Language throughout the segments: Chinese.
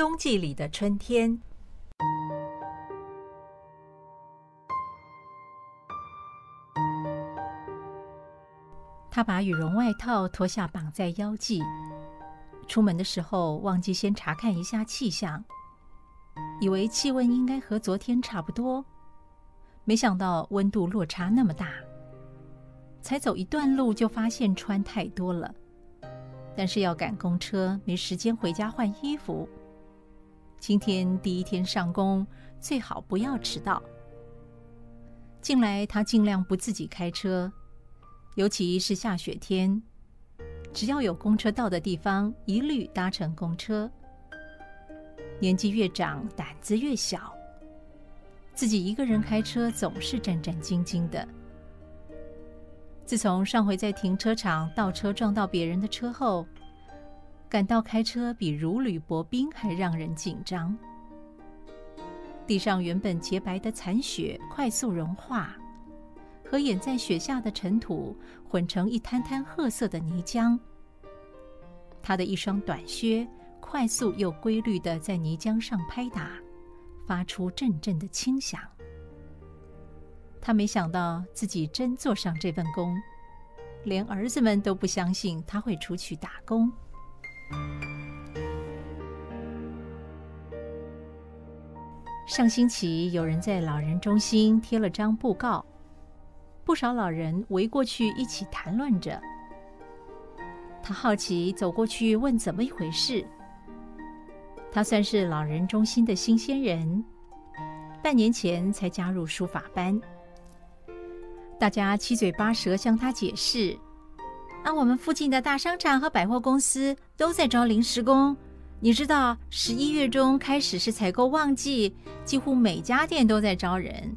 冬季里的春天。他把羽绒外套脱下绑在腰际，出门的时候忘记先查看一下气象，以为气温应该和昨天差不多，没想到温度落差那么大。才走一段路就发现穿太多了，但是要赶公车，没时间回家换衣服。今天第一天上工，最好不要迟到。近来他尽量不自己开车，尤其是下雪天，只要有公车到的地方，一律搭乘公车。年纪越长，胆子越小，自己一个人开车总是战战兢兢的。自从上回在停车场倒车撞到别人的车后，感到开车比如履薄冰还让人紧张。地上原本洁白的残雪快速融化，和掩在雪下的尘土混成一滩滩褐色的泥浆，他的一双短靴快速又规律地在泥浆上拍打，发出阵阵的轻响。他没想到自己真做上这份工，连儿子们都不相信他会出去打工。上星期有人在老人中心贴了张布告，不少老人围过去一起谈论着。他好奇走过去问怎么一回事。他算是老人中心的新鲜人，半年前才加入书法班。大家七嘴八舌向他解释，我们附近的大商场和百货公司都在招临时工，你知道11月中开始是采购旺季，几乎每家店都在招人。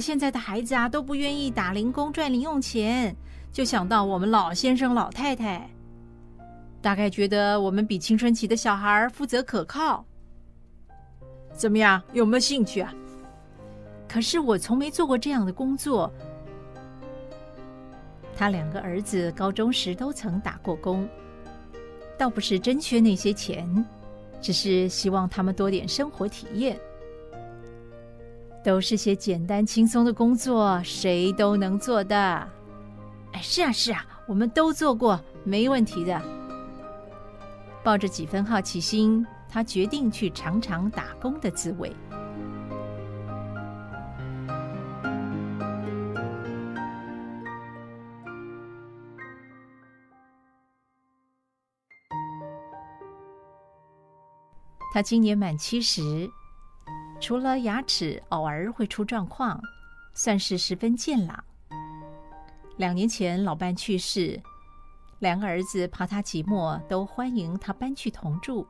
现在的孩子都不愿意打零工赚零用钱，就想到我们老先生老太太，大概觉得我们比青春期的小孩负责可靠。怎么样，有没有兴趣啊？可是我从没做过这样的工作。他两个儿子高中时都曾打过工，倒不是真缺那些钱，只是希望他们多点生活体验。都是些简单轻松的工作，谁都能做的。是啊，我们都做过，没问题的。抱着几分好奇心，他决定去尝尝打工的滋味。他今年满70，除了牙齿偶尔会出状况，算是十分健朗。2年前老伴去世，两个儿子怕他寂寞，都欢迎他搬去同住。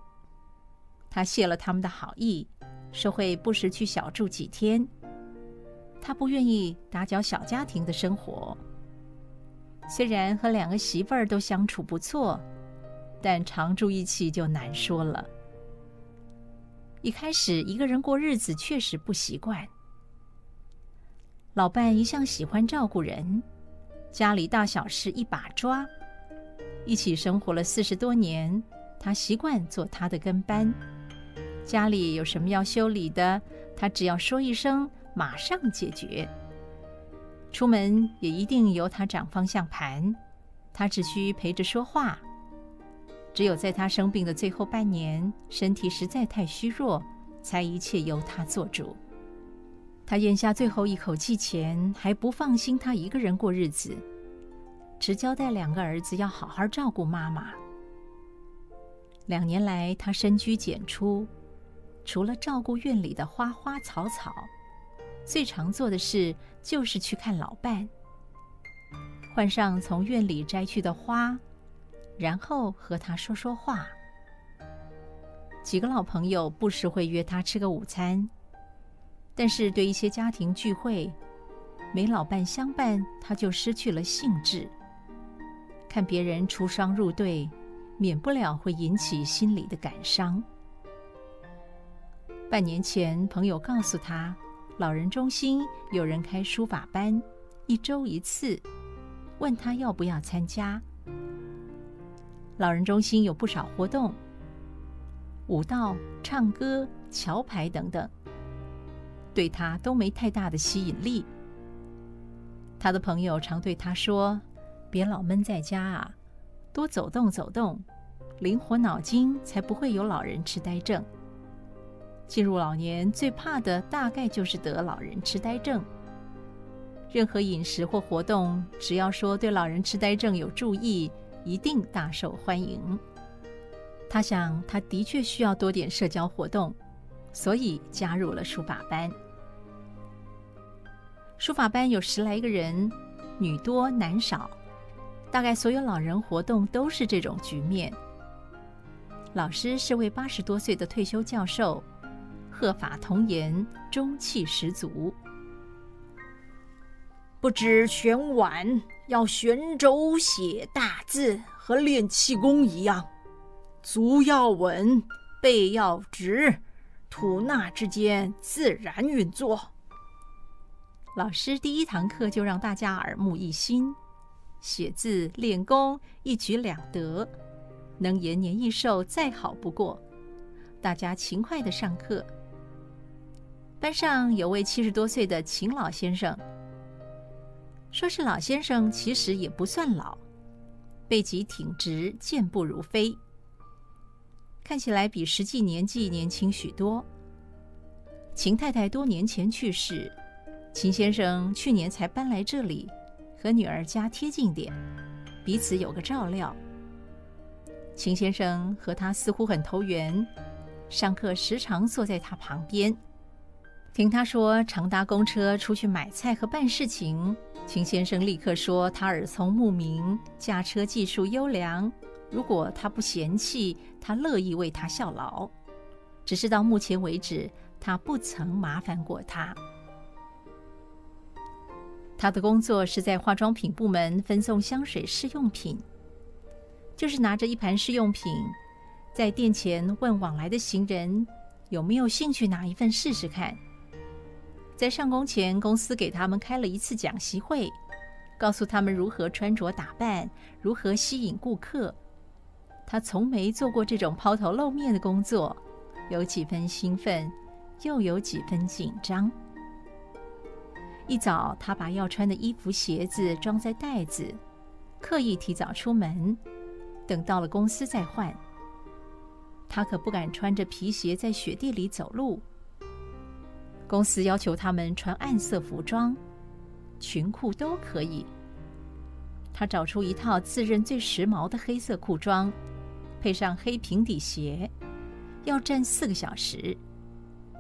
他谢了他们的好意，说会不时去小住几天。他不愿意打搅小家庭的生活。虽然和两个媳妇儿都相处不错，但常住一起就难说了。一开始一个人过日子确实不习惯。老伴一向喜欢照顾人，家里大小事一把抓。一起生活了40多年，他习惯做他的跟班。家里有什么要修理的，他只要说一声，马上解决。出门也一定由他掌方向盘，他只需陪着说话。只有在他生病的最后半年，身体实在太虚弱，才一切由他做主。他咽下最后一口气前，还不放心他一个人过日子，只交代两个儿子要好好照顾妈妈。2年来，他深居简出，除了照顾院里的花花草草，最常做的事就是去看老伴，换上从院里摘去的花，然后和他说说话。几个老朋友不时会约他吃个午餐，但是对一些家庭聚会，没老伴相伴，他就失去了兴致。看别人出双入对，免不了会引起心里的感伤。半年前，朋友告诉他，老人中心有人开书法班，1周1次，问他要不要参加。老人中心有不少活动，舞蹈、唱歌、桥牌等等，对他都没太大的吸引力。他的朋友常对他说：“别老闷在家啊，多走动走动，灵活脑筋才不会有老人痴呆症。”进入老年，最怕的大概就是得老人痴呆症。任何饮食或活动，只要说对老人痴呆症有注意，一定大受欢迎。他想，他的确需要多点社交活动，所以加入了书法班。书法班有10来个人，女多男少，大概所有老人活动都是这种局面。老师是位80多岁的退休教授，鹤发童颜，中气十足。不止悬碗，要悬轴写大字，和练气功一样，足要稳，背要直，吐纳之间自然运作。老师第1堂课就让大家耳目一新，写字练功一举两得，能延年益寿再好不过。大家勤快地上课。班上有位70多岁的秦老先生，说是老先生，其实也不算老，背脊挺直，健步如飞，看起来比实际年纪年轻许多。秦太太多年前去世，秦先生去年才搬来这里，和女儿家贴近点，彼此有个照料。秦先生和他似乎很投缘，上课时常坐在他旁边，听他说常搭公车出去买菜和办事情。秦先生立刻说他耳聪目明，驾车技术优良，如果他不嫌弃，他乐意为他效劳。只是到目前为止，他不曾麻烦过他。他的工作是在化妆品部门分送香水试用品，就是拿着一盘试用品，在店前问往来的行人有没有兴趣拿一份试试看。在上工前，公司给他们开了一次讲习会，告诉他们如何穿着打扮，如何吸引顾客。他从没做过这种抛头露面的工作，有几分兴奋，又有几分紧张。一早，他把要穿的衣服、鞋子装在袋子，刻意提早出门，等到了公司再换。他可不敢穿着皮鞋在雪地里走路。公司要求他们穿暗色服装，裙裤都可以。他找出一套自认最时髦的黑色裤装，配上黑平底鞋，要站4个小时。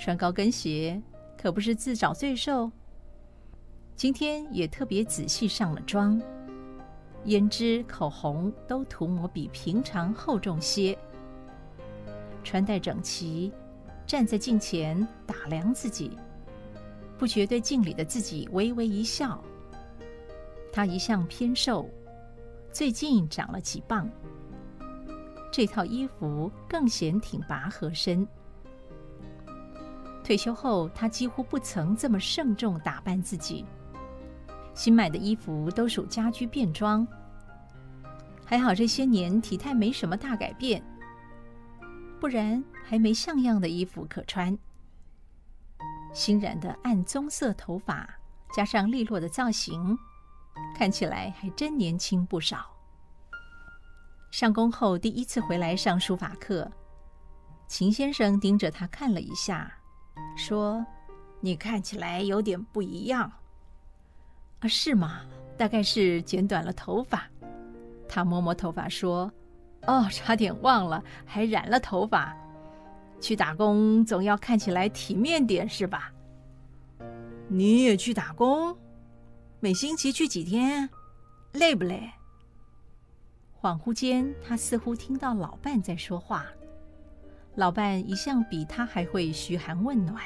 穿高跟鞋可不是自找罪受。今天也特别仔细上了妆，胭脂、口红都涂抹比平常厚重些，穿戴整齐。站在镜前打量自己，不觉对镜里的自己微微一笑。他一向偏瘦，最近长了几磅，这套衣服更显挺拔合身。退休后，他几乎不曾这么慎重打扮自己，新买的衣服都属家居变装。还好这些年体态没什么大改变，不然还没像样的衣服可穿。新染的暗棕色头发加上利落的造型，看起来还真年轻不少。上工后第1次回来上书法课，秦先生盯着他看了一下，说：“你看起来有点不一样。”“啊，是吗？大概是剪短了头发。”他摸摸头发说：“哦，差点忘了，还染了头发。去打工总要看起来体面点是吧？你也去打工？每星期去几天？累不累？”恍惚间，他似乎听到老伴在说话。老伴一向比他还会嘘寒问暖。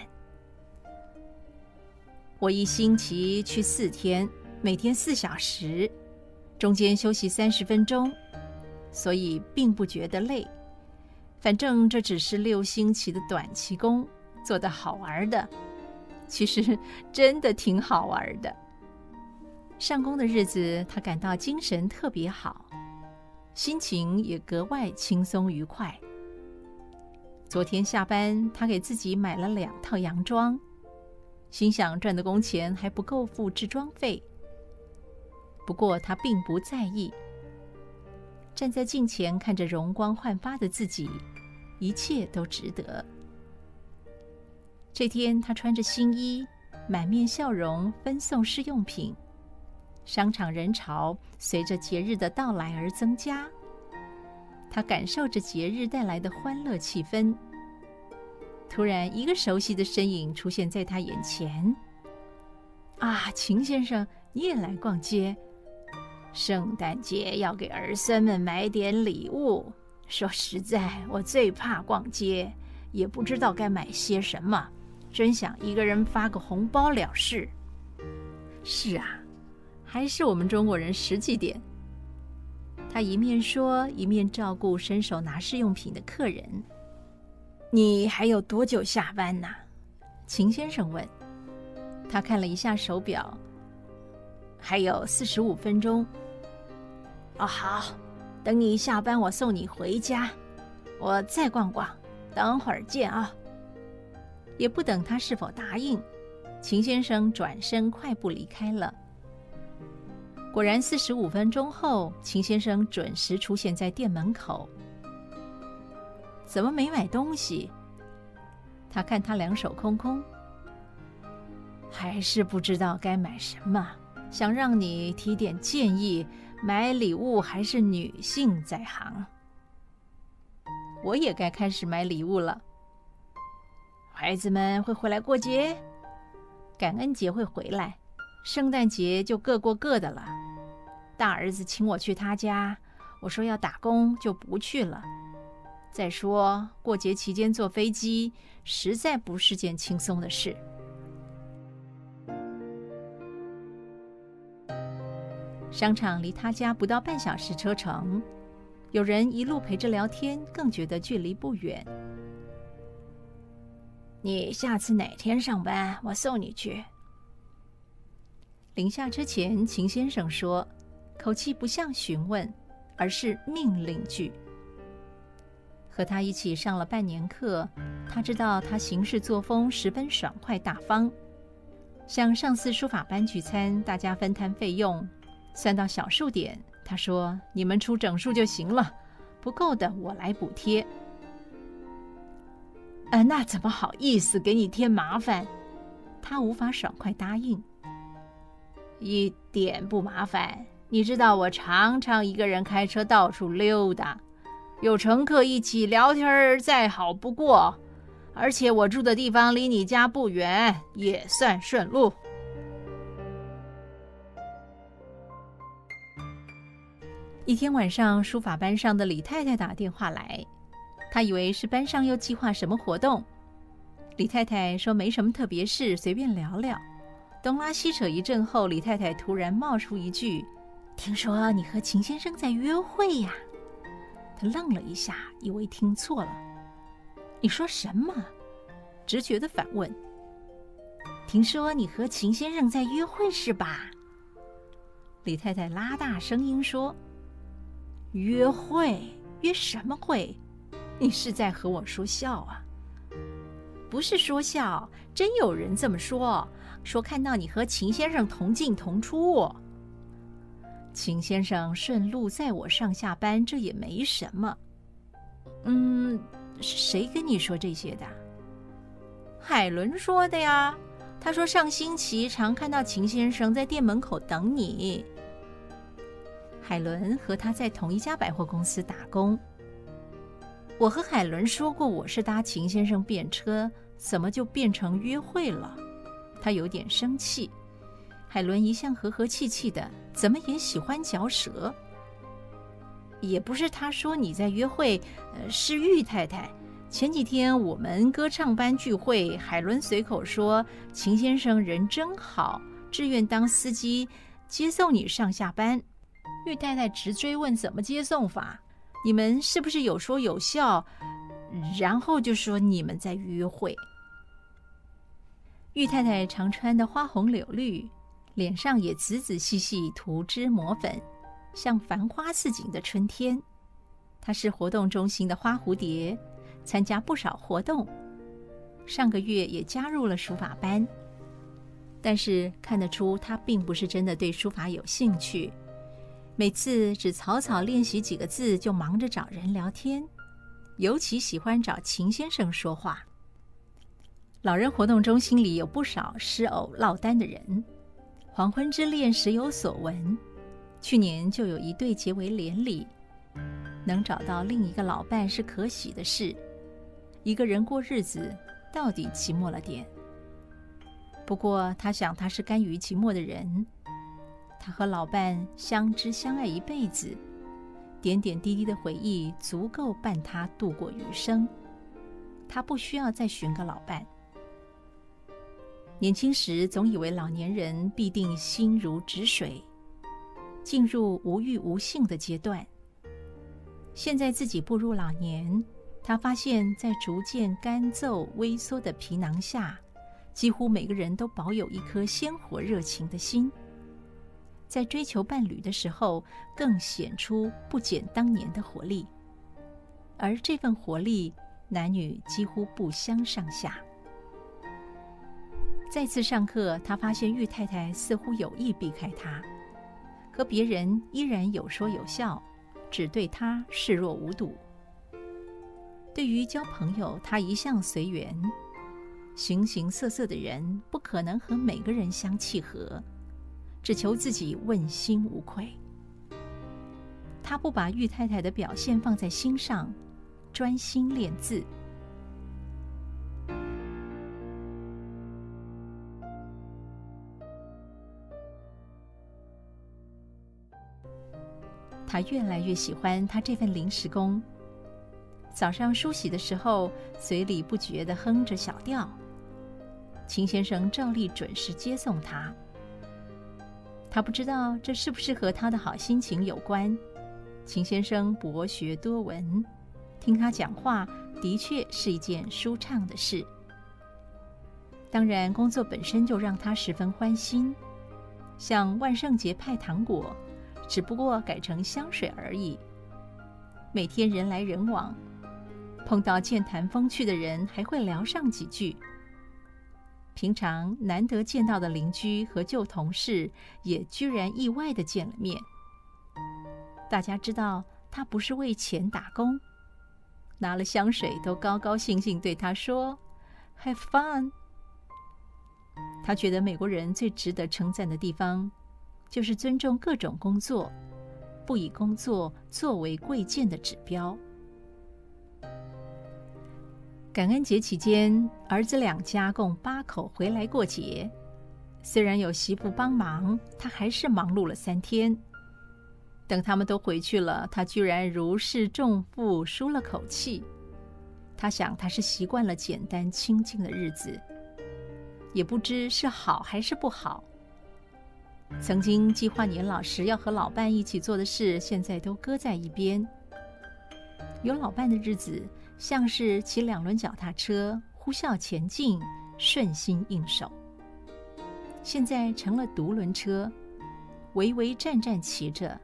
“我1星期去4天，每天4小时，中间休息30分钟。所以并不觉得累，反正这只是6星期的短期工，做得好玩的，其实真的挺好玩的。”上工的日子，他感到精神特别好，心情也格外轻松愉快。昨天下班，他给自己买了2套洋装，心想赚的工钱还不够付置装费。不过他并不在意，站在镜前看着容光焕发的自己，一切都值得。这天，他穿着新衣，满面笑容，分送试用品。商场人潮随着节日的到来而增加，他感受着节日带来的欢乐气氛。突然，一个熟悉的身影出现在他眼前。啊，秦先生，你也来逛街？圣诞节要给儿孙们买点礼物。说实在，我最怕逛街，也不知道该买些什么，真想一个人发个红包了事。是啊，还是我们中国人实际点。他一面说，一面照顾伸手拿试用品的客人。你还有多久下班呢？秦先生问。他看了一下手表，还有45分钟。哦，好，等你下班我送你回家，我再逛逛，等会儿见啊。也不等他是否答应，秦先生转身快步离开了。果然45分钟后，秦先生准时出现在店门口。怎么没买东西？他看他2手空空，还是不知道该买什么，想让你提点建议，买礼物还是女性在行。我也该开始买礼物了。孩子们会回来过节？感恩节会回来，圣诞节就各过各的了。大儿子请我去他家，我说要打工就不去了。再说，过节期间坐飞机，实在不是件轻松的事。商场离他家不到半小时车程，有人一路陪着聊天，更觉得距离不远。你下次哪天上班，我送你去。临下车前，秦先生说，口气不像询问，而是命令句。和他一起上了半年课，他知道他行事作风十分爽快大方。像上次书法班聚餐，大家分摊费用，算到小数点，他说：“你们出整数就行了，不够的我来补贴。”那怎么好意思给你添麻烦？他无法爽快答应。一点不麻烦，你知道我常常一个人开车到处溜达，有乘客一起聊天再好不过，而且我住的地方离你家不远，也算顺路。一天晚上，书法班上的李太太打电话来，她以为是班上又计划什么活动。李太太说没什么特别事，随便聊聊。东拉西扯一阵后，李太太突然冒出一句：“听说你和秦先生在约会呀？”他愣了一下，以为听错了。你说什么？直觉地反问。听说你和秦先生在约会是吧？李太太拉大声音说：“约会？约什么会？你是在和我说笑啊？”不是说笑，真有人这么说，说看到你和秦先生同进同出。秦先生顺路载我上下班，这也没什么。谁跟你说这些的？海伦说的呀，他说上星期常看到秦先生在店门口等你。海伦和他在同一家百货公司打工。我和海伦说过我是搭秦先生便车，怎么就变成约会了？他有点生气。海伦一向和和气气的，怎么也喜欢嚼舌。也不是他说你在约会，是玉太太。前几天我们歌唱班聚会，海伦随口说秦先生人真好，志愿当司机接送你上下班。玉太太直追问怎么接送法。你们是不是有说有笑，然后就说你们在约会？玉太太常穿的花红柳绿，脸上也仔仔细细涂脂抹粉，像繁花似锦的春天。她是活动中心的花蝴蝶，参加不少活动，上个月也加入了书法班。但是看得出他并不是真的对书法有兴趣，每次只草草练习几个字就忙着找人聊天，尤其喜欢找秦先生说话。老人活动中心里有不少失偶落单的人，黄昏之恋时有所闻，去年就有一对结为连理，能找到另一个老伴是可喜的事，一个人过日子到底寂寞了点。不过他想他是甘于寂寞的人，他和老伴相知相爱一辈子，点点滴滴的回忆足够伴他度过余生，他不需要再寻个老伴。年轻时总以为老年人必定心如止水，进入无欲无性的阶段。现在自己步入老年，他发现在逐渐干皱微缩的皮囊下，几乎每个人都保有一颗鲜活热情的心，在追求伴侣的时候更显出不减当年的活力，而这份活力男女几乎不相上下。再次上课，他发现玉太太似乎有意避开他，和别人依然有说有笑，只对他视若无睹。对于交朋友，他一向随缘，形形色色的人不可能和每个人相契合，只求自己问心无愧。他不把玉太太的表现放在心上，专心练字。他越来越喜欢他这份临时工，早上梳洗的时候嘴里不觉地哼着小调，秦先生照例准时接送他。他不知道这是不是和他的好心情有关，秦先生博学多闻，听他讲话的确是一件舒畅的事。当然工作本身就让他十分欢心，像万圣节派糖果只不过改成香水而已。每天人来人往，碰到健谈风趣的人还会聊上几句，平常难得见到的邻居和旧同事也居然意外地见了面。大家知道他不是为钱打工，拿了香水都高高兴兴对他说 Have fun。 他觉得美国人最值得称赞的地方就是尊重各种工作，不以工作作为贵贱的指标。感恩节期间，儿子两家共8口回来过节，虽然有媳妇帮忙，他还是忙碌了3天。等他们都回去了，他居然如释重负，舒了口气。他想他是习惯了简单清静的日子，也不知是好还是不好。曾经计划年老时要和老伴一起做的事，现在都搁在一边。有老伴的日子像是骑2轮脚踏车，呼啸前进，顺心应手。现在成了独轮车，巍巍战战骑着，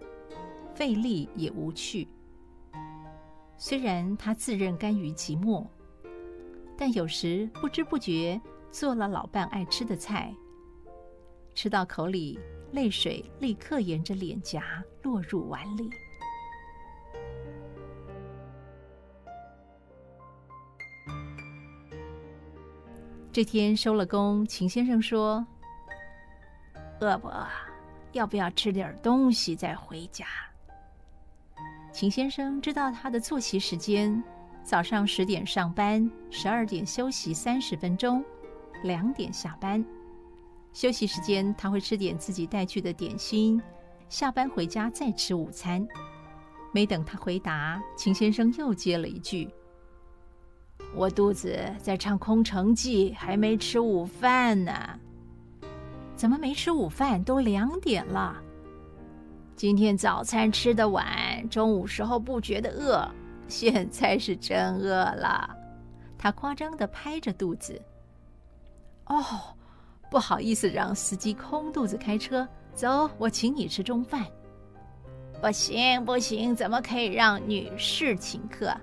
费力也无趣。虽然他自认甘于寂寞，但有时不知不觉做了老伴爱吃的菜，吃到口里，泪水立刻沿着脸颊落入碗里。这天收了工，秦先生说：“饿不饿？要不要吃点东西再回家？”秦先生知道他的作息时间：早上10点上班，12点休息30分钟，2点下班。休息时间他会吃点自己带去的点心，下班回家再吃午餐。没等他回答，秦先生又接了一句：“我肚子在唱空城计，还没吃午饭呢。”“怎么没吃午饭？都2点了。”“今天早餐吃得晚，中午时候不觉得饿，现在是真饿了。”他夸张地拍着肚子。“哦，不好意思让司机空肚子开车，走，我请你吃中饭。”“不行不行，怎么可以让女士请客？”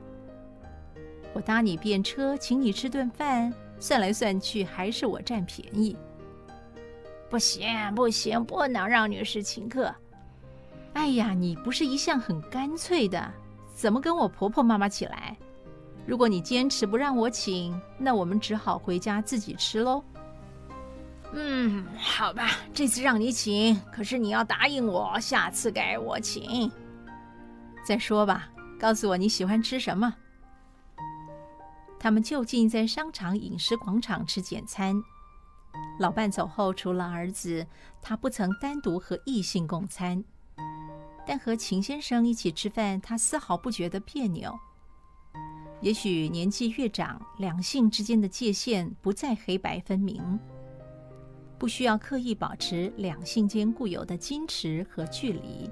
我搭你便车，请你吃顿饭，算来算去还是我占便宜。不行不行，不能让女士请客。哎呀，你不是一向很干脆的，怎么跟我婆婆妈妈起来？如果你坚持不让我请，那我们只好回家自己吃喽。嗯，好吧，这次让你请，可是你要答应我，下次该我请。再说吧，告诉我你喜欢吃什么。他们就近在商场饮食广场吃简餐。老伴走后，除了儿子，他不曾单独和异性共餐，但和秦先生一起吃饭，他丝毫不觉得别扭。也许年纪越长，两性之间的界限不再黑白分明，不需要刻意保持两性间固有的矜持和距离。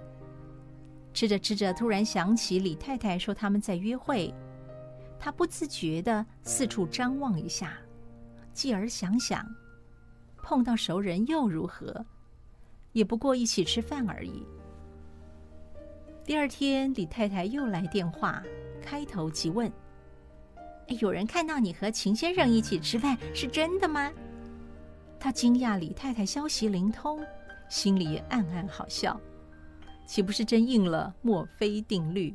吃着吃着，突然想起李太太说他们在约会，他不自觉地四处张望一下，继而想想，碰到熟人又如何，也不过一起吃饭而已。第二天，李太太又来电话，开头即问：“有人看到你和秦先生一起吃饭，是真的吗？”他惊讶李太太消息灵通，心里也暗暗好笑，岂不是真应了墨菲定律？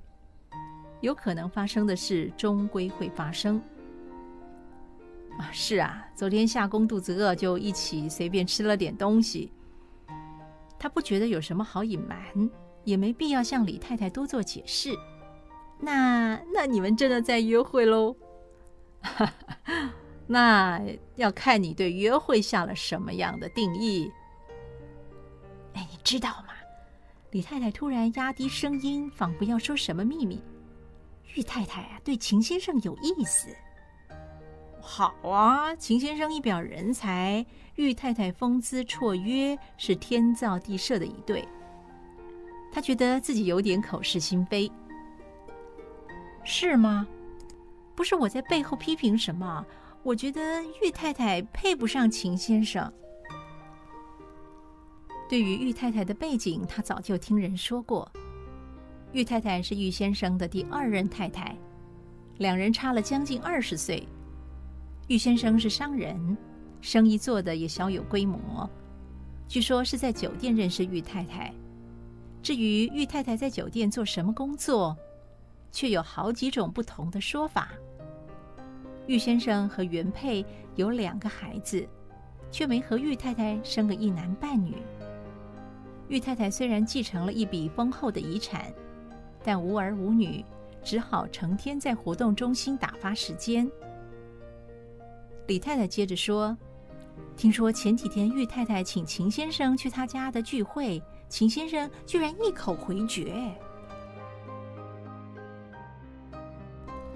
有可能发生的事，终归会发生。是啊，昨天下工肚子饿，就一起随便吃了点东西。他不觉得有什么好隐瞒，也没必要向李太太多做解释。那你们真的在约会喽？那要看你对约会下了什么样的定义。哎，你知道吗？李太太突然压低声音，仿佛要说什么秘密。玉太太啊，对秦先生有意思。好啊，秦先生一表人才，玉太太风姿绰约，是天造地设的一对。他觉得自己有点口是心非。是吗？不是我在背后批评什么，我觉得玉太太配不上秦先生。对于玉太太的背景，他早就听人说过。玉太太是玉先生的第二任太太，两人差了将近20岁。玉先生是商人，生意做的也小有规模，据说是在酒店认识玉太太。至于玉太太在酒店做什么工作，却有好几种不同的说法。玉先生和原配有2个孩子，却没和玉太太生个1男半女。玉太太虽然继承了一笔丰厚的遗产，但无儿无女，只好成天在活动中心打发时间。李太太接着说：“听说前几天玉太太请秦先生去她家的聚会，秦先生居然一口回绝。”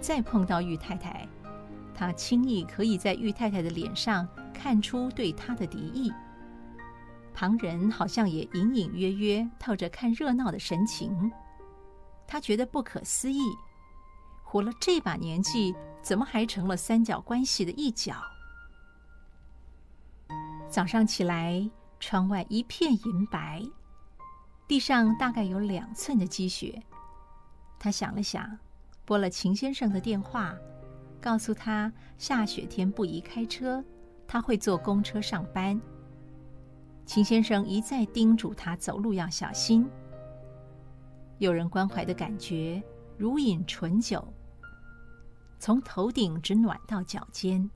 再碰到玉太太，他轻易可以在玉太太的脸上看出对她的敌意。旁人好像也隐隐约约透着看热闹的神情。他觉得不可思议，活了这把年纪，怎么还成了三角关系的一角？早上起来，窗外一片银白，地上大概有2寸的积雪。他想了想，拨了秦先生的电话，告诉他下雪天不宜开车，他会坐公车上班。秦先生一再叮嘱他走路要小心。有人关怀的感觉如饮醇酒，从头顶直暖到脚尖，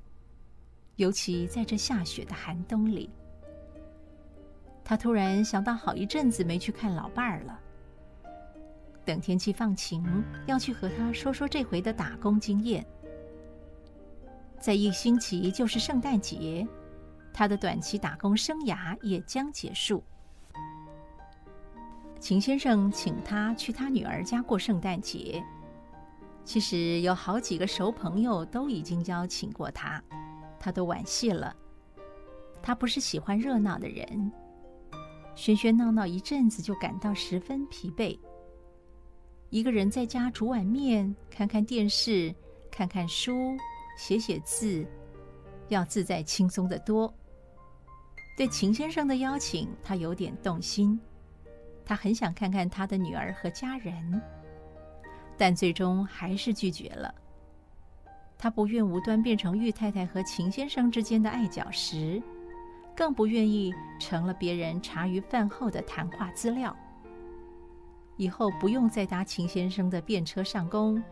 尤其在这下雪的寒冬里。他突然想到好一阵子没去看老伴儿了，等天气放晴，要去和他说说这回的打工经验。在1星期就是圣诞节，他的短期打工生涯也将结束。秦先生请他去他女儿家过圣诞节，其实有好几个熟朋友都已经邀请过他，他都惋惜了。他不是喜欢热闹的人，喧喧闹闹一阵子就感到十分疲惫。一个人在家煮碗面，看看电视，看看书，写写字，要自在轻松得多。对秦先生的邀请，他有点动心，他很想看看他的女儿和家人，但最终还是拒绝了。她不愿无端变成玉太太和秦先生之间的碍脚石，更不愿意成了别人茶余饭后的谈话资料。以后不用再搭秦先生的便车上工，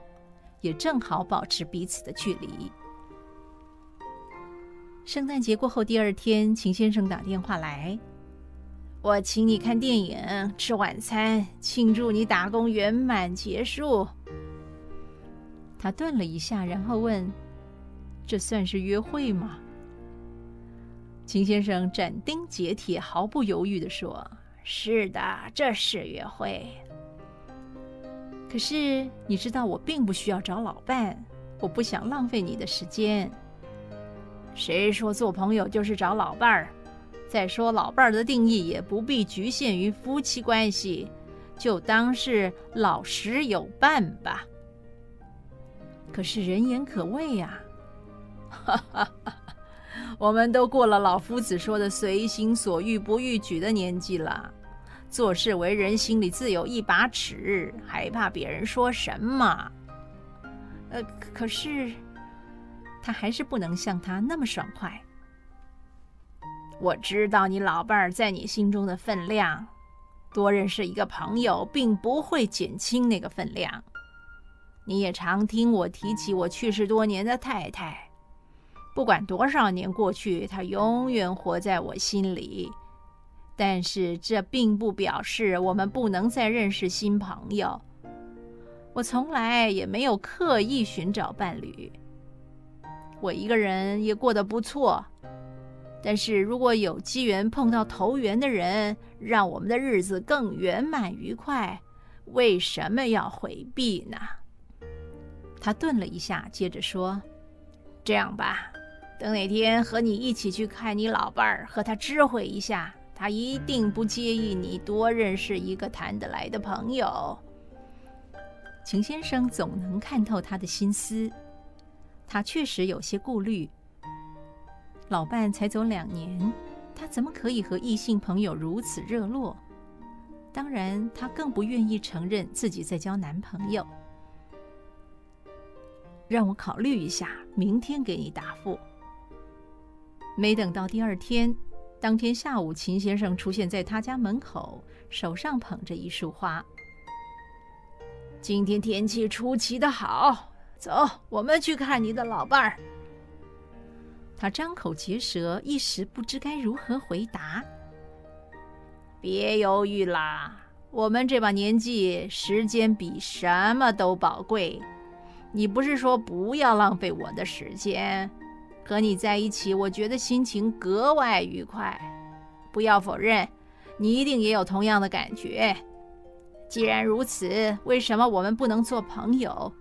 也正好保持彼此的距离。圣诞节过后第二天，秦先生打电话来，我请你看电影，吃晚餐，庆祝你打工圆满结束。他顿了一下，然后问，这算是约会吗？秦先生斩钉截铁，毫不犹豫地说，是的，这是约会。可是你知道我并不需要找老伴，我不想浪费你的时间。谁说做朋友就是找老伴儿？再说老伴儿的定义也不必局限于夫妻关系，就当是老实有伴吧。可是人言可畏啊，哈哈哈，我们都过了老夫子说的随心所欲不逾矩的年纪了，做事为人心里自有一把尺，还怕别人说什么？可是他还是不能像他那么爽快。我知道你老伴儿在你心中的分量，多认识一个朋友并不会减轻那个分量。你也常听我提起我去世多年的太太，不管多少年过去，她永远活在我心里。但是这并不表示我们不能再认识新朋友。我从来也没有刻意寻找伴侣，我一个人也过得不错。但是如果有机缘碰到投缘的人，让我们的日子更圆满愉快，为什么要回避呢？他顿了一下，接着说，这样吧，等哪天和你一起去看你老伴儿，和他知会一下，他一定不介意你多认识一个谈得来的朋友。秦先生总能看透他的心思，他确实有些顾虑。老伴才走2年，他怎么可以和异性朋友如此热络？当然，他更不愿意承认自己在交男朋友。让我考虑一下，明天给你答复。没等到第二天，当天下午，秦先生出现在他家门口，手上捧着一束花。今天天气出奇的好，走，我们去看你的老伴儿。他张口结舌，一时不知该如何回答。别犹豫啦，我们这把年纪，时间比什么都宝贵。你不是说不要浪费我的时间？和你在一起，我觉得心情格外愉快。不要否认，你一定也有同样的感觉。既然如此，为什么我们不能做朋友？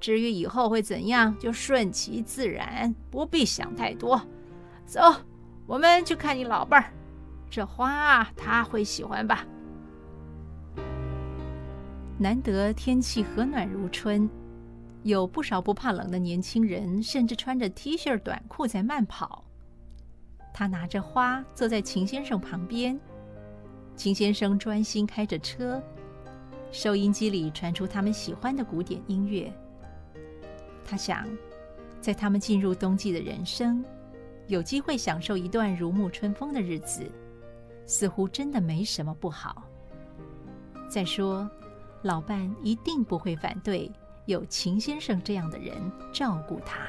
至于以后会怎样，就顺其自然，不必想太多。走，我们去看你老伴儿，这花他会喜欢吧。难得天气和暖如春，有不少不怕冷的年轻人，甚至穿着 T 恤短裤在慢跑。他拿着花坐在秦先生旁边，秦先生专心开着车，收音机里传出他们喜欢的古典音乐。他想，在他们进入冬季的人生，有机会享受一段如沐春风的日子，似乎真的没什么不好。再说，老伴一定不会反对有秦先生这样的人照顾他。